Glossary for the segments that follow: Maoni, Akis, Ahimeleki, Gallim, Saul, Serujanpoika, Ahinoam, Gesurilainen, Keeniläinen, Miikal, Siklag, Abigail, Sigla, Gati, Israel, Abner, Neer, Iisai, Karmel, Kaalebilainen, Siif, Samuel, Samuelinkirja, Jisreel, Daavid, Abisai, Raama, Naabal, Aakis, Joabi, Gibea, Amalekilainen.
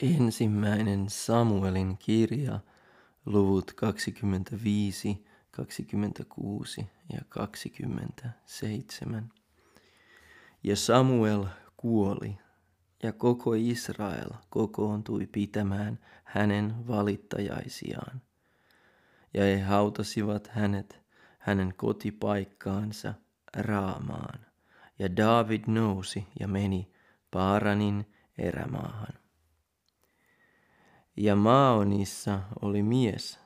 Ensimmäinen Samuelin kirja, luvut 25, 26 ja 27. Ja Samuel kuoli, ja koko Israel kokoontui pitämään hänen valittajaisiaan. Ja he hautasivat hänet hänen kotipaikkaansa Raamaan, ja Daavid nousi ja meni Paaraninerämaahan. Ja Maonissa oli mies,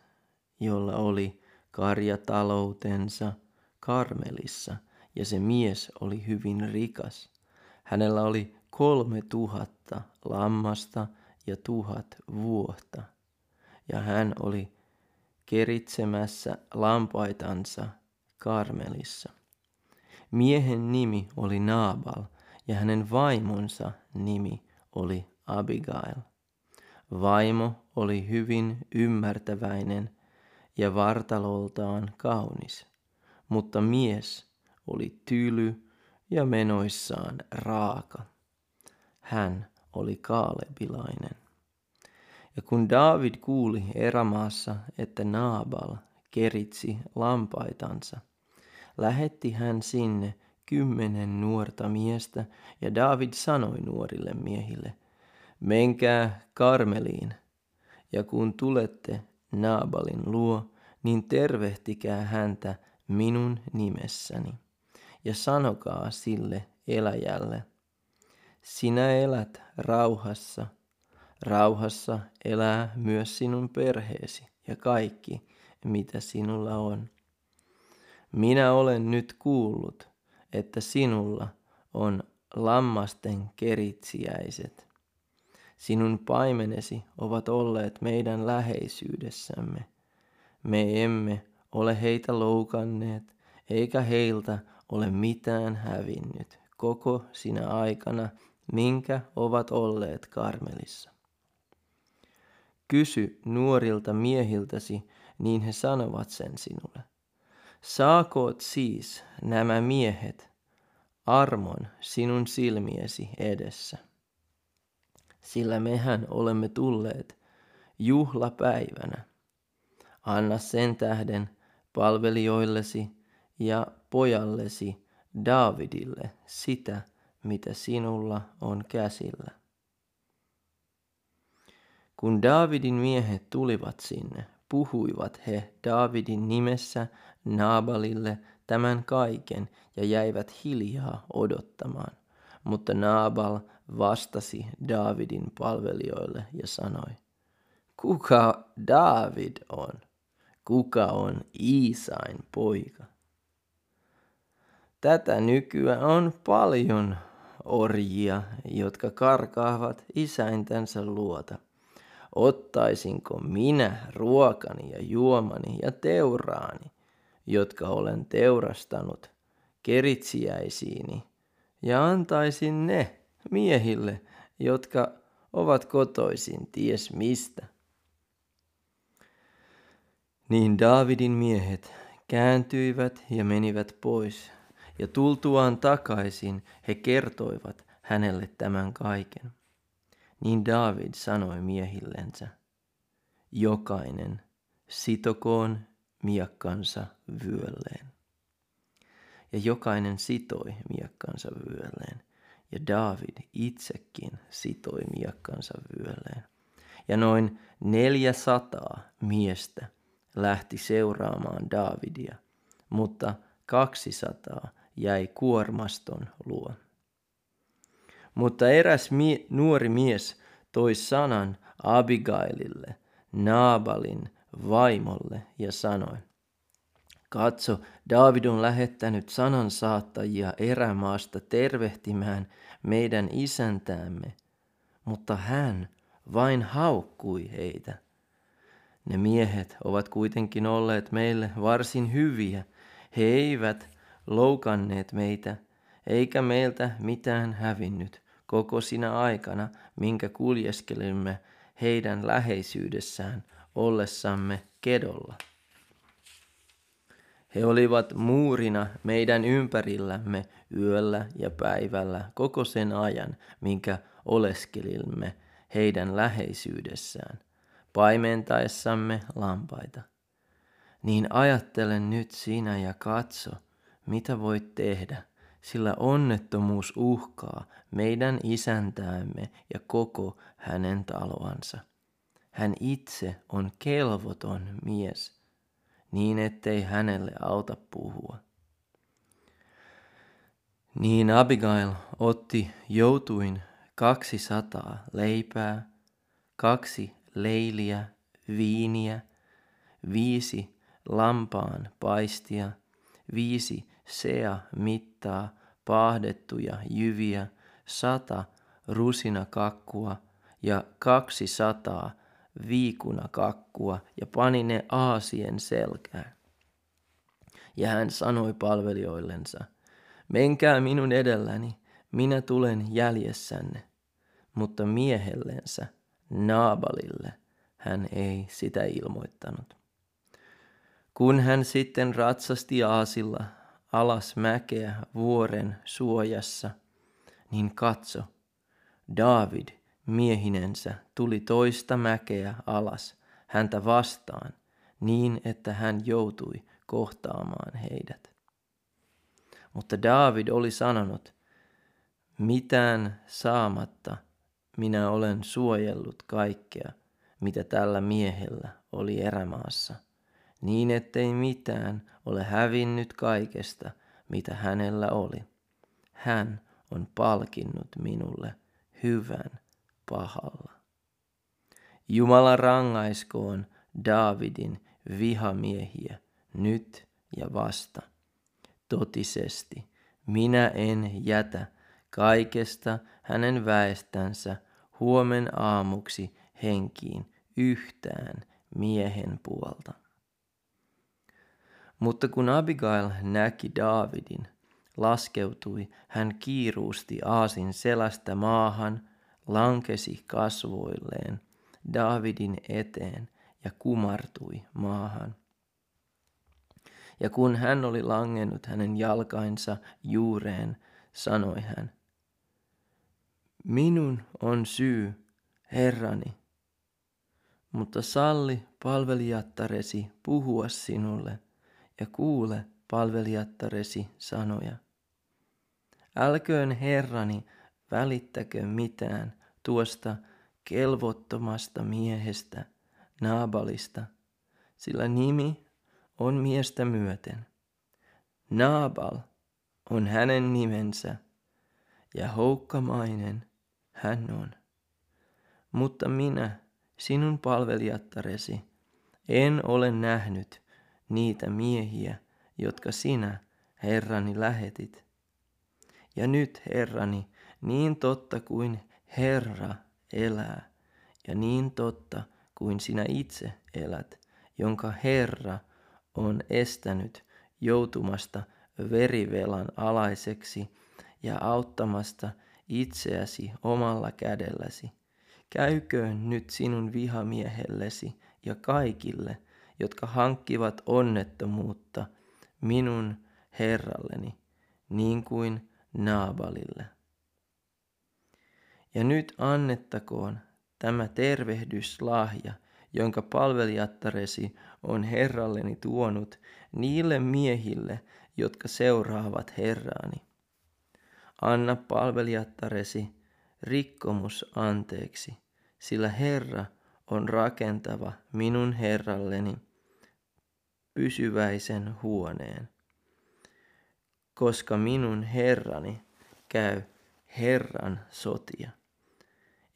jolla oli karjataloutensa Karmelissa, ja se mies oli hyvin rikas. Hänellä oli 3000 lammasta ja 1000 vuotta, ja hän oli keritsemässä lampaitansa Karmelissa. Miehen nimi oli Naabal, ja hänen vaimonsa nimi oli Abigail. Vaimo oli hyvin ymmärtäväinen ja vartaloltaan kaunis, mutta mies oli tyly ja menoissaan raaka. Hän oli kaalebilainen. Ja kun Daavid kuuli erämaassa, että Naabal keritsi lampaitansa, lähetti hän sinne 10 nuorta miestä, ja Daavid sanoi nuorille miehille: menkää Karmeliin, ja kun tulette Naabalin luo, niin tervehtikää häntä minun nimessäni, ja sanokaa sille eläjälle: sinä elät rauhassa, rauhassa elää myös sinun perheesi ja kaikki, mitä sinulla on. Minä olen nyt kuullut, että sinulla on lammasten keritsijäiset. Sinun paimenesi ovat olleet meidän läheisyydessämme. Me emme ole heitä loukanneet, eikä heiltä ole mitään hävinnyt koko sinä aikana, minkä ovat olleet Karmelissa. Kysy nuorilta miehiltäsi, niin he sanovat sen sinulle. Saakoot siis nämä miehet armon sinun silmiesi edessä, sillä mehän olemme tulleet juhlapäivänä. Anna sen tähden palvelijoillesi ja pojallesi Daavidille sitä, mitä sinulla on käsillä. Kun Daavidin miehet tulivat sinne, puhuivat he Daavidin nimessä Naabalille tämän kaiken ja jäivät hiljaa odottamaan. Mutta Naabal vastasi Daavidin palvelijoille ja sanoi: kuka Daavid on? Kuka on Iisain poika? Tätä nykyään on paljon orjia, jotka karkaavat isäintänsä luota. Ottaisinko minä ruokani ja juomani ja teuraani, jotka olen teurastanut keritsijäisiini, ja antaisin ne miehille, jotka ovat kotoisin ties mistä? Niin Daavidin miehet kääntyivät ja menivät pois, ja tultuaan takaisin he kertoivat hänelle tämän kaiken. Niin Daavid sanoi miehillensä: jokainen sitokoon miekkansa vyölleen. Ja jokainen sitoi miekkansa vyölleen, ja Daavid itsekin sitoi miekkansa vyölleen. Ja noin 400 miestä lähti seuraamaan Daavidia, mutta 200 jäi kuormaston luo. Mutta eräs nuori mies toi sanan Abigailille, Naabalin vaimolle, ja sanoi: katso, Daavid on lähettänyt sanansaattajia erämaasta tervehtimään meidän isäntäämme, mutta hän vain haukkui heitä. Ne miehet ovat kuitenkin olleet meille varsin hyviä. He eivät loukanneet meitä, eikä meiltä mitään hävinnyt koko sinä aikana, minkä kuljeskelimme heidän läheisyydessään ollessamme kedolla. He olivat muurina meidän ympärillämme yöllä ja päivällä koko sen ajan, minkä oleskelimme heidän läheisyydessään, paimentaessamme lampaita. Niin ajattele nyt sinä ja katso, mitä voit tehdä, sillä onnettomuus uhkaa meidän isäntäämme ja koko hänen taloansa. Hän itse on kelvoton mies, niin ettei hänelle auta puhua. Niin Abigail otti joutuin 200 leipää, 2 leiliä viiniä, 5 lampaan paistia, 5 sea mittaa paahdettuja jyviä, 100 rusinakakkua ja 200 viikunakakkua ja pani ne aasien selkään. Ja hän sanoi palvelijoillensa, menkää minun edelläni, minä tulen jäljessänne. Mutta miehellensä Naabalille hän ei sitä ilmoittanut. Kun hän sitten ratsasti aasilla alas mäkeä vuoren suojassa, niin katso, Daavid miehinensä tuli toista mäkeä alas häntä vastaan, niin että hän joutui kohtaamaan heidät. Mutta Daavid oli sanonut, mitään saamatta minä olen suojellut kaikkea, mitä tällä miehellä oli erämaassa, niin ettei mitään ole hävinnyt kaikesta, mitä hänellä oli. Hän on palkinnut minulle hyvän pahalla. Jumala rangaiskoon Daavidin vihamiehiä nyt ja vasta. Totisesti minä en jätä kaikesta hänen väestänsä huomen aamuksi henkiin yhtään miehen puolta. Mutta kun Abigail näki Daavidin, laskeutui hän kiiruusti aasin selästä maahan, lankesi kasvoilleen Daavidin eteen ja kumartui maahan. Ja kun hän oli langennut hänen jalkainsa juureen, sanoi hän, minun on syy, herrani, mutta salli palvelijattaresi puhua sinulle ja kuule palvelijattaresi sanoja. Älköön herrani välittäkö mitään tuosta kelvottomasta miehestä Naabalista, sillä nimi on miestä myöten. Naabal on hänen nimensä, ja houkkamainen hän on. Mutta minä, sinun palvelijattaresi, en ole nähnyt niitä miehiä, jotka sinä, herrani, lähetit. Ja nyt, herrani, niin totta kuin Herra elää, ja niin totta kuin sinä itse elät, jonka Herra on estänyt joutumasta verivelan alaiseksi ja auttamasta itseäsi omalla kädelläsi. Käyköön nyt sinun vihamiehellesi ja kaikille, jotka hankkivat onnettomuutta minun herralleni, niin kuin Naabalille. Ja nyt annettakoon tämä tervehdyslahja, jonka palvelijattaresi on herralleni tuonut niille miehille, jotka seuraavat herraani. Anna palvelijattaresi rikkomus anteeksi, sillä Herra on rakentava minun herralleni pysyväisen huoneen, koska minun herrani käy Herran sotia,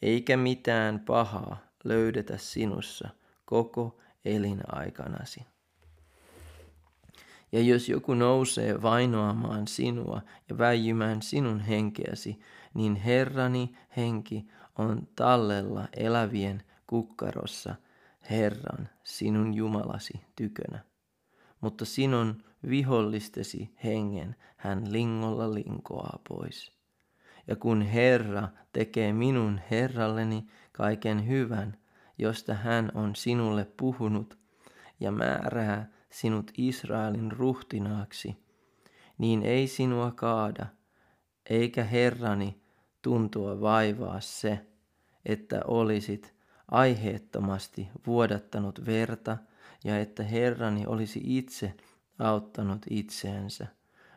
eikä mitään pahaa löydetä sinussa koko elinaikanasi. Ja jos joku nousee vainoamaan sinua ja väijymään sinun henkeäsi, niin Herrani henki on tallella elävien kukkarossa Herran sinun Jumalasi tykönä. Mutta sinun vihollistesi hengen hän lingolla linkoaa pois. Ja kun Herra tekee minun herralleni kaiken hyvän, josta hän on sinulle puhunut, ja määrää sinut Israelin ruhtinaaksi, niin ei sinua kaada, eikä herrani tuntua vaivaa se, että olisit aiheettomasti vuodattanut verta ja että Herrani olisi itse auttanut itseänsä.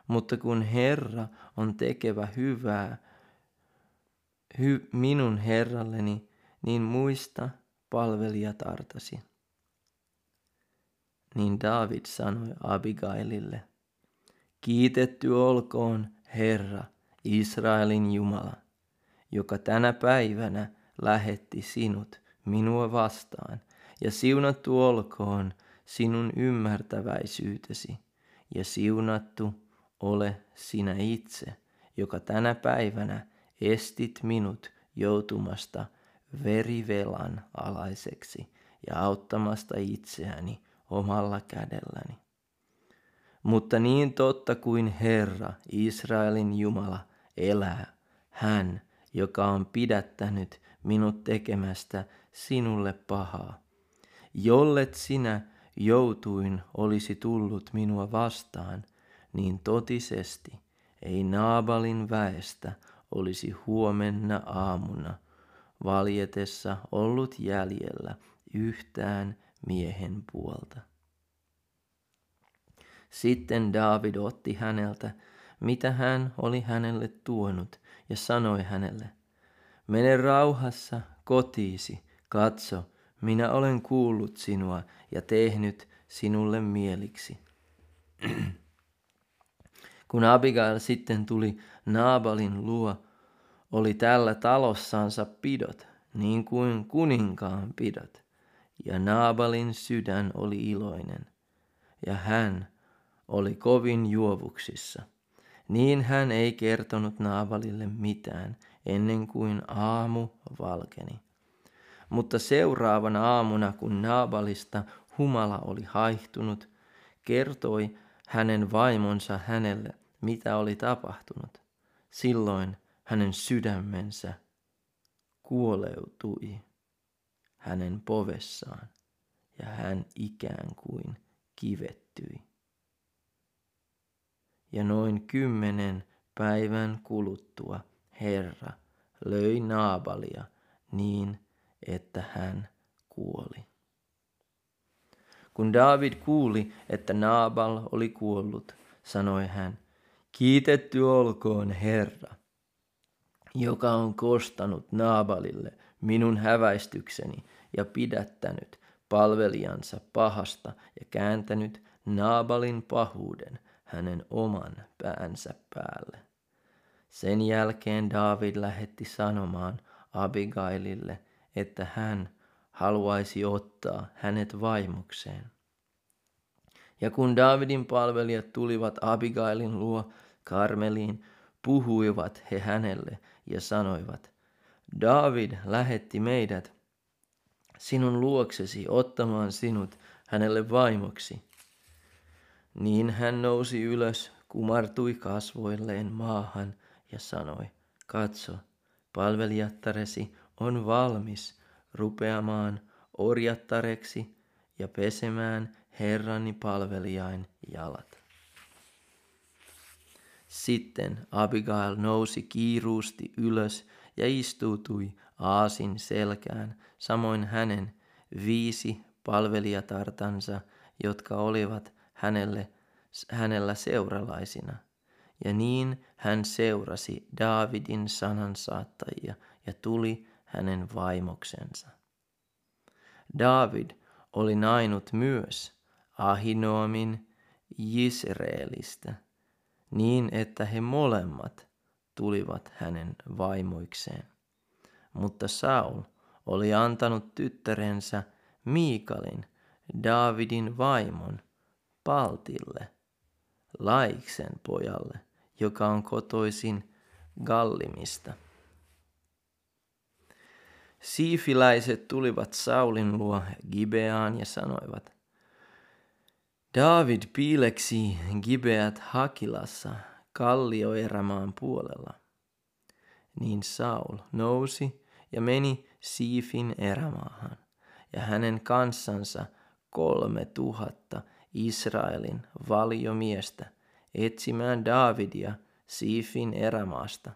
Mutta kun Herra on tekevä hyvää minun Herralleni, niin muista palvelijatartasi. Niin Daavid sanoi Abigailille: kiitetty olkoon Herra, Israelin Jumala, joka tänä päivänä lähetti sinut minua vastaan, ja siunattu olkoon sinun ymmärtäväisyytesi, ja siunattu ole sinä itse, joka tänä päivänä estit minut joutumasta verivelan alaiseksi ja auttamasta itseäni omalla kädelläni. Mutta niin totta kuin Herra, Israelin Jumala, elää, hän, joka on pidättänyt minut tekemästä sinulle pahaa. Jollet sinä joutuin olisi tullut minua vastaan, niin totisesti ei Naabalin väestä olisi huomenna aamuna valjetessa ollut jäljellä yhtään miehen puolta. Sitten Daavid otti häneltä, mitä hän oli hänelle tuonut, ja sanoi hänelle: mene rauhassa kotiisi, katso, minä olen kuullut sinua ja tehnyt sinulle mieliksi. Kun Abigail sitten tuli Naabalin luo, oli tällä talossansa pidot, niin kuin kuninkaan pidot, ja Naabalin sydän oli iloinen, ja hän oli kovin juovuksissa. Niin hän ei kertonut Naabalille mitään ennen kuin aamu valkeni. Mutta seuraavana aamuna, kun Naabalista humala oli haihtunut, kertoi hänen vaimonsa hänelle, mitä oli tapahtunut. Silloin hänen sydämensä kuoleutui hänen povessaan ja hän ikään kuin kivettyi. Ja noin 10 päivän kuluttua Herra löi Naabalia niin, että hän kuoli. Kun Daavid kuuli, että Naabal oli kuollut, sanoi hän: kiitetty olkoon Herra, joka on kostanut Naabalille minun häväistykseni ja pidättänyt palvelijansa pahasta ja kääntänyt Naabalin pahuuden hänen oman päänsä päälle. Sen jälkeen Daavid lähetti sanomaan Abigailille, että hän haluaisi ottaa hänet vaimokseen. Ja kun Daavidin palvelijat tulivat Abigailin luo Karmeliin, puhuivat he hänelle ja sanoivat: Daavid lähetti meidät sinun luoksesi ottamaan sinut hänelle vaimoksi. Niin hän nousi ylös, kumartui kasvoilleen maahan ja sanoi: katso, palvelijattaresi on valmis rupeamaan orjattareksi ja pesemään Herrani palvelijain jalat. Sitten Abigail nousi kiiruusti ylös ja istuutui aasin selkään, samoin hänen 5 palvelijatartansa, jotka olivat hänellä seuralaisina. Ja niin hän seurasi Daavidin sanansaattajia ja tuli hänen vaimoksensa. Daavid oli nainut myös Ahinoamin Jisreelistä, niin että he molemmat tulivat hänen vaimoikseen. Mutta Saul oli antanut tyttärensä Miikalin, Daavidin vaimon, Paltille, Laiksen pojalle, joka on kotoisin Gallimista. Siifiläiset tulivat Saulin luo Gibeaan ja sanoivat: Daavid piileksi Gibeat Hakilassa kallioerämaan puolella. Niin Saul nousi ja meni Siifin erämaahan, ja hänen kansansa 3000 Israelin valiomiestä etsimään Daavidia Siifin erämaasta.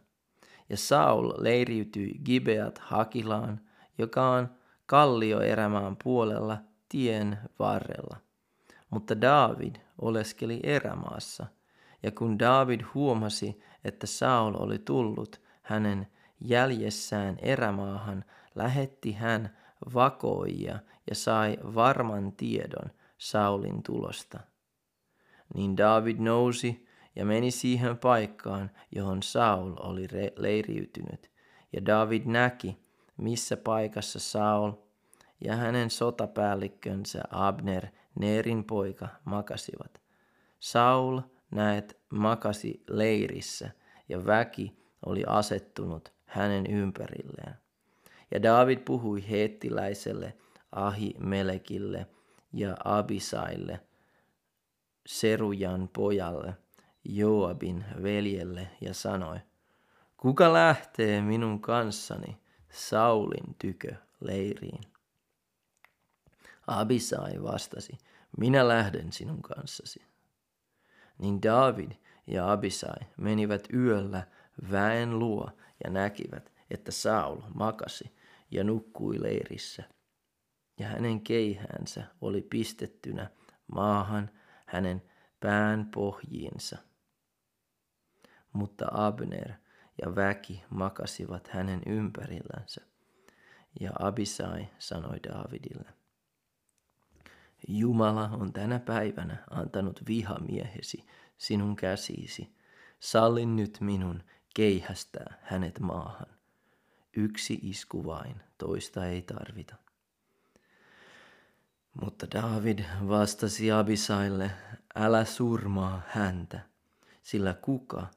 ja Saul leiriytyi Gibeat-Hakilaan, joka on kallioerämaan puolella tien varrella. Mutta Daavid oleskeli erämaassa, ja kun Daavid huomasi, että Saul oli tullut hänen jäljessään erämaahan, lähetti hän vakoijia ja sai varman tiedon Saulin tulosta. Niin Daavid nousi ja meni siihen paikkaan, johon Saul oli leiriytynyt, ja Daavid näki, missä paikassa Saul ja hänen sotapäällikkönsä Abner, Nerinpoika, makasivat. Saul, näet, makasi leirissä, ja väki oli asettunut hänen ympärilleen. Ja Daavid puhui heettiläiselle Ahimelekille ja Abisaille, Serujan pojalle, Joabin veljelle, ja sanoi: kuka lähtee minun kanssani Saulin tykö leiriin? Abisai vastasi: minä lähden sinun kanssasi. Niin Daavid ja Abisai menivät yöllä väen luo ja näkivät, että Saul makasi ja nukkui leirissä. Ja hänen keihäänsä oli pistettynä maahan hänen pään pohjiinsa. Mutta Abner ja väki makasivat hänen ympärillänsä. Ja Abisai sanoi Daavidille: Jumala on tänä päivänä antanut vihamiehesi sinun käsiisi. Salli nyt minun keihästää hänet maahan. Yksi isku vain, toista ei tarvita. Mutta Daavid vastasi Abisaille: älä surmaa häntä, sillä kuka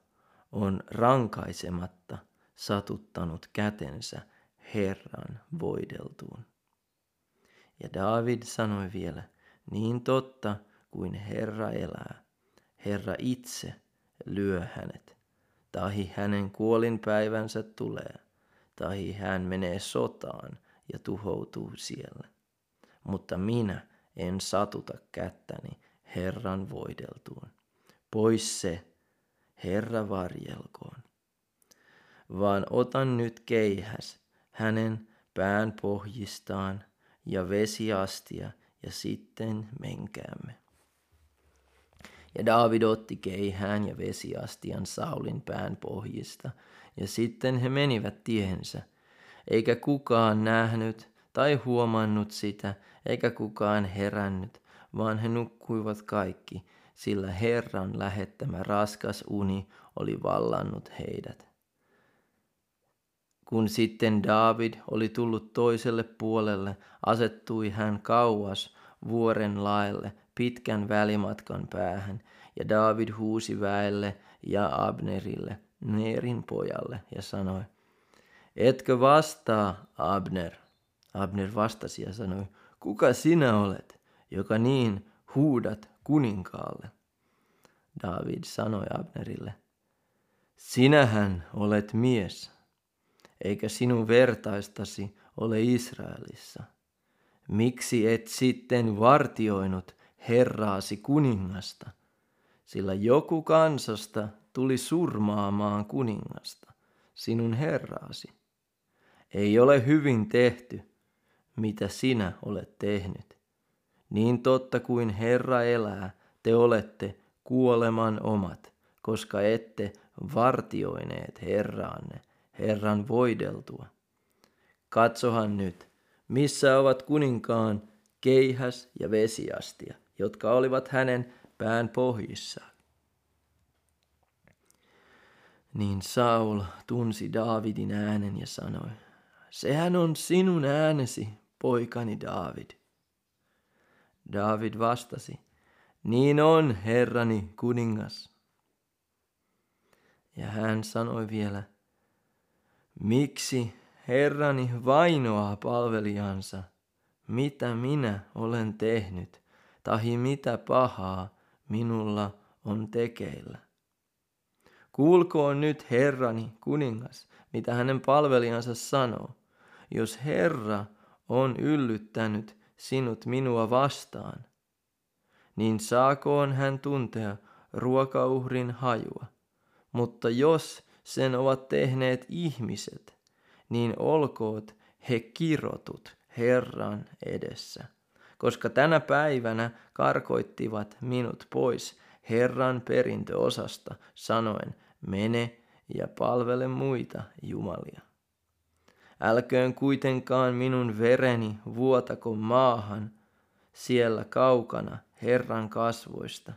on rankaisematta satuttanut kätensä Herran voideltuun. Ja Daavid sanoi vielä: niin totta kuin Herra elää, Herra itse lyö hänet, tahi hänen kuolinpäivänsä tulee, tahi hän menee sotaan ja tuhoutuu siellä. Mutta minä en satuta kättäni Herran voideltuun. Pois se, Herra varjelkoon. Vaan otan nyt keihäs hänen pään pohjistaan ja vesiastia, ja sitten menkäämme. Ja Daavid otti keihään ja vesiastian Saulin pään pohjista, ja sitten he menivät tiehensä, eikä kukaan nähnyt tai huomannut sitä, eikä kukaan herännyt, vaan he nukkuivat kaikki, sillä Herran lähettämä raskas uni oli vallannut heidät. Kun sitten Daavid oli tullut toiselle puolelle, asettui hän kauas vuoren laelle pitkän välimatkan päähän, ja Daavid huusi väelle ja Abnerille, Neerin pojalle, ja sanoi: etkö vastaa, Abner? Abner vastasi ja sanoi: kuka sinä olet, joka niin huudat kuninkaalle? Daavid sanoi Abnerille: sinähän olet mies, eikä sinun vertaistasi ole Israelissa. Miksi et sitten vartioinut herraasi kuningasta? Sillä joku kansasta tuli surmaamaan kuningasta, sinun herraasi. Ei ole hyvin tehty, mitä sinä olet tehnyt. Niin totta kuin Herra elää, te olette kuoleman omat, koska ette vartioineet herraanne Herran voideltua. Katsohan nyt, missä ovat kuninkaan keihäs ja vesiastia, jotka olivat hänen pään pohjissaan. Niin Saul tunsi Daavidin äänen ja sanoi: sehän on sinun äänesi, poikani Daavid. Daavid vastasi: niin on, herrani kuningas. Ja hän sanoi vielä: miksi herrani vainoaa palvelijansa? Mitä minä olen tehnyt, tahi mitä pahaa minulla on tekeillä? Kuulkoon nyt herrani kuningas, mitä hänen palvelijansa sanoo. Jos Herra on yllyttänyt sinut minua vastaan, niin saakoon hän tuntea ruokauhrin hajua. Mutta jos sen ovat tehneet ihmiset, niin olkoot he kirotut Herran edessä, koska tänä päivänä karkoittivat minut pois Herran perintöosasta sanoen, mene ja palvele muita jumalia. Älköön kuitenkaan minun vereni vuotako maahan siellä kaukana Herran kasvoista.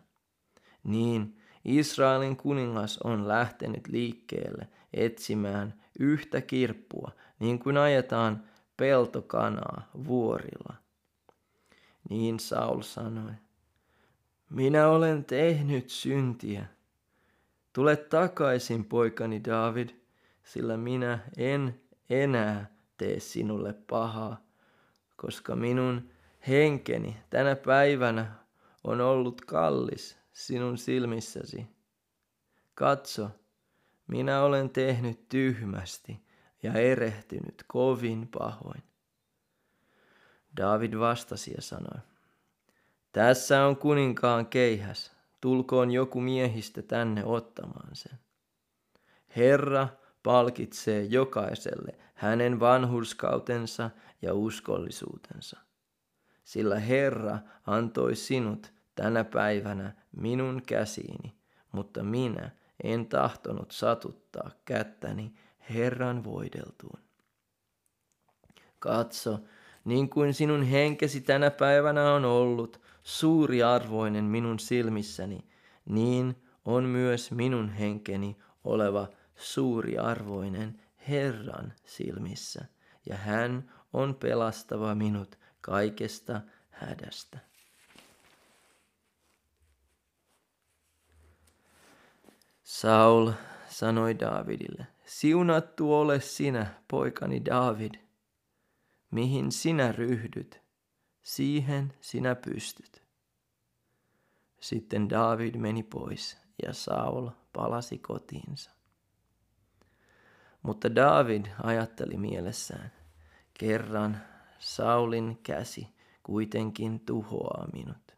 Niin Israelin kuningas on lähtenyt liikkeelle etsimään yhtä kirppua, niin kuin ajetaan peltokanaa vuorilla. Niin Saul sanoi, minä olen tehnyt syntiä. Tule takaisin, poikani David, sillä minä en enää tee sinulle pahaa, koska minun henkeni tänä päivänä on ollut kallis sinun silmissäsi. Katso, minä olen tehnyt tyhmästi ja erehtynyt kovin pahoin. David vastasi ja sanoi, tässä on kuninkaan keihäs, tulkoon joku miehistä tänne ottamaan sen. Herra palkitsee jokaiselle hänen vanhurskautensa ja uskollisuutensa, sillä Herra antoi sinut tänä päivänä minun käsiini, mutta minä en tahtonut satuttaa kättäni Herran voideltuun. Katso, niin kuin sinun henkesi tänä päivänä on ollut suuri arvoinen minun silmissäni, niin on myös minun henkeni oleva suuri arvoinen Herran silmissä, ja hän on pelastava minut kaikesta hädästä. Saul sanoi Daavidille, siunattu ole sinä, poikani Daavid. Mihin sinä ryhdyt, siihen sinä pystyt. Sitten Daavid meni pois ja Saul palasi kotiinsa. Mutta Daavid ajatteli mielessään, kerran Saulin käsi kuitenkin tuhoaa minut.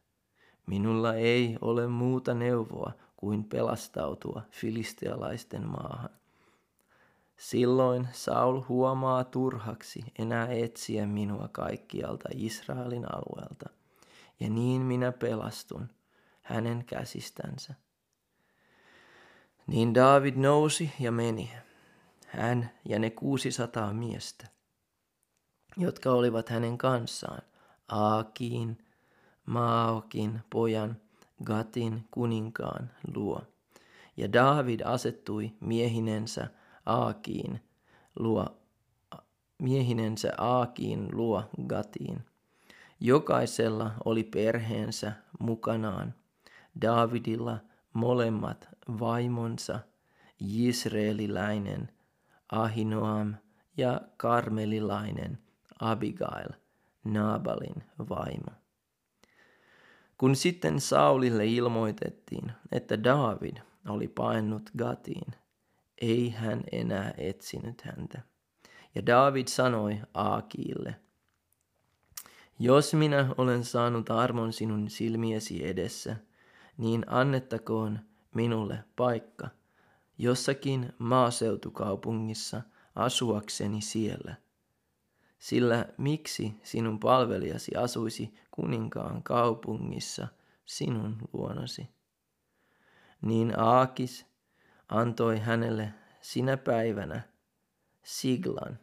Minulla ei ole muuta neuvoa kuin pelastautua filistealaisten maahan. Silloin Saul huomaa turhaksi enää etsiä minua kaikkialta Israelin alueelta, ja niin minä pelastun hänen käsistänsä. Niin Daavid nousi ja meni, hän ja ne 600 miestä, jotka olivat hänen kanssaan, Aakiin, Maaokin pojan, Gatin kuninkaan luo. Ja Daavid asettui miehinensä Aakiin luo Gatiin. Jokaisella oli perheensä mukanaan. Daavidilla molemmat vaimonsa, Geserilainen Ahinoam ja Karmelilainen Abigail, Naabalin vaimo. Kun sitten Saulille ilmoitettiin, että Daavid oli paennut Gatiin, ei hän enää etsinyt häntä. Ja Daavid sanoi Aakille, jos minä olen saanut armon sinun silmiesi edessä, niin annettakoon minulle paikka jossakin maaseutukaupungissa asuakseni siellä. Sillä miksi sinun palvelijasi asuisi kuninkaan kaupungissa sinun luonasi? Niin Akis antoi hänelle sinä päivänä Siglan.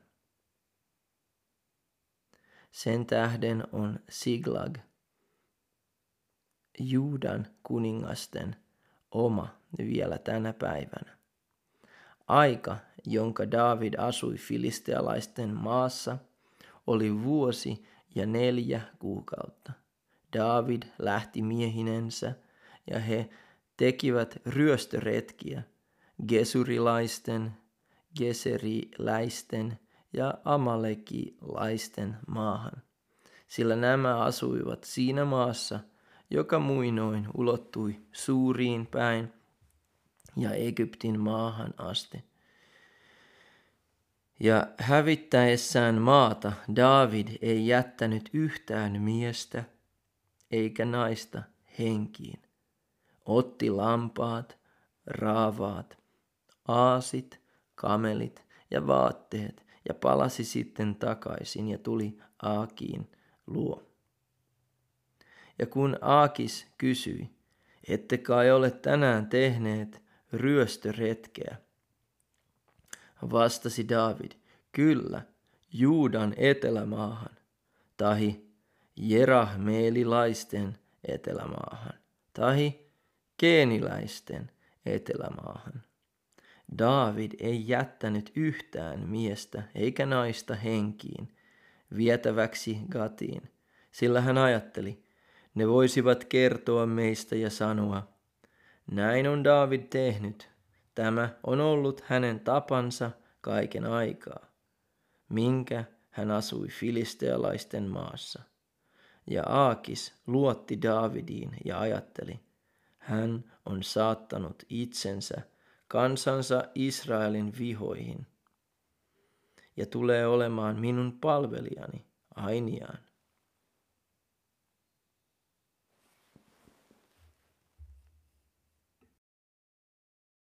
Sen tähden on Siklag Juudan kuningasten oma vielä tänä päivänä. Aika, jonka Daavid asui filistealaisten maassa, oli 1 vuosi ja 4 kuukautta. Daavid lähti miehinensä ja he tekivät ryöstöretkiä gesurilaisten, geseriläisten ja amalekilaisten maahan, sillä nämä asuivat siinä maassa, joka muinoin ulottui suuriin päin ja Egyptin maahan asti. Ja hävittäessään maata Daavid ei jättänyt yhtään miestä eikä naista henkiin. Otti lampaat, raavaat, aasit, kamelit ja vaatteet, ja palasi sitten takaisin ja tuli Aakiin luo. Ja kun Aakis kysyi, ette kai ole tänään tehneet ryöstöretkeä, vastasi Daavid, kyllä, Juudan etelämaahan, tahi jerahmelilaisten etelämaahan, tahi keeniläisten etelämaahan. Daavid ei jättänyt yhtään miestä eikä naista henkiin vietäväksi Gatiin, sillä hän ajatteli, ne voisivat kertoa meistä ja sanoa, näin on Daavid tehnyt, tämä on ollut hänen tapansa kaiken aikaa, minkä hän asui filistealaisten maassa. Ja Aakis luotti Daavidiin ja ajatteli, hän on saattanut itsensä kansansa Israelin vihoihin ja tulee olemaan minun palvelijani ainiaan.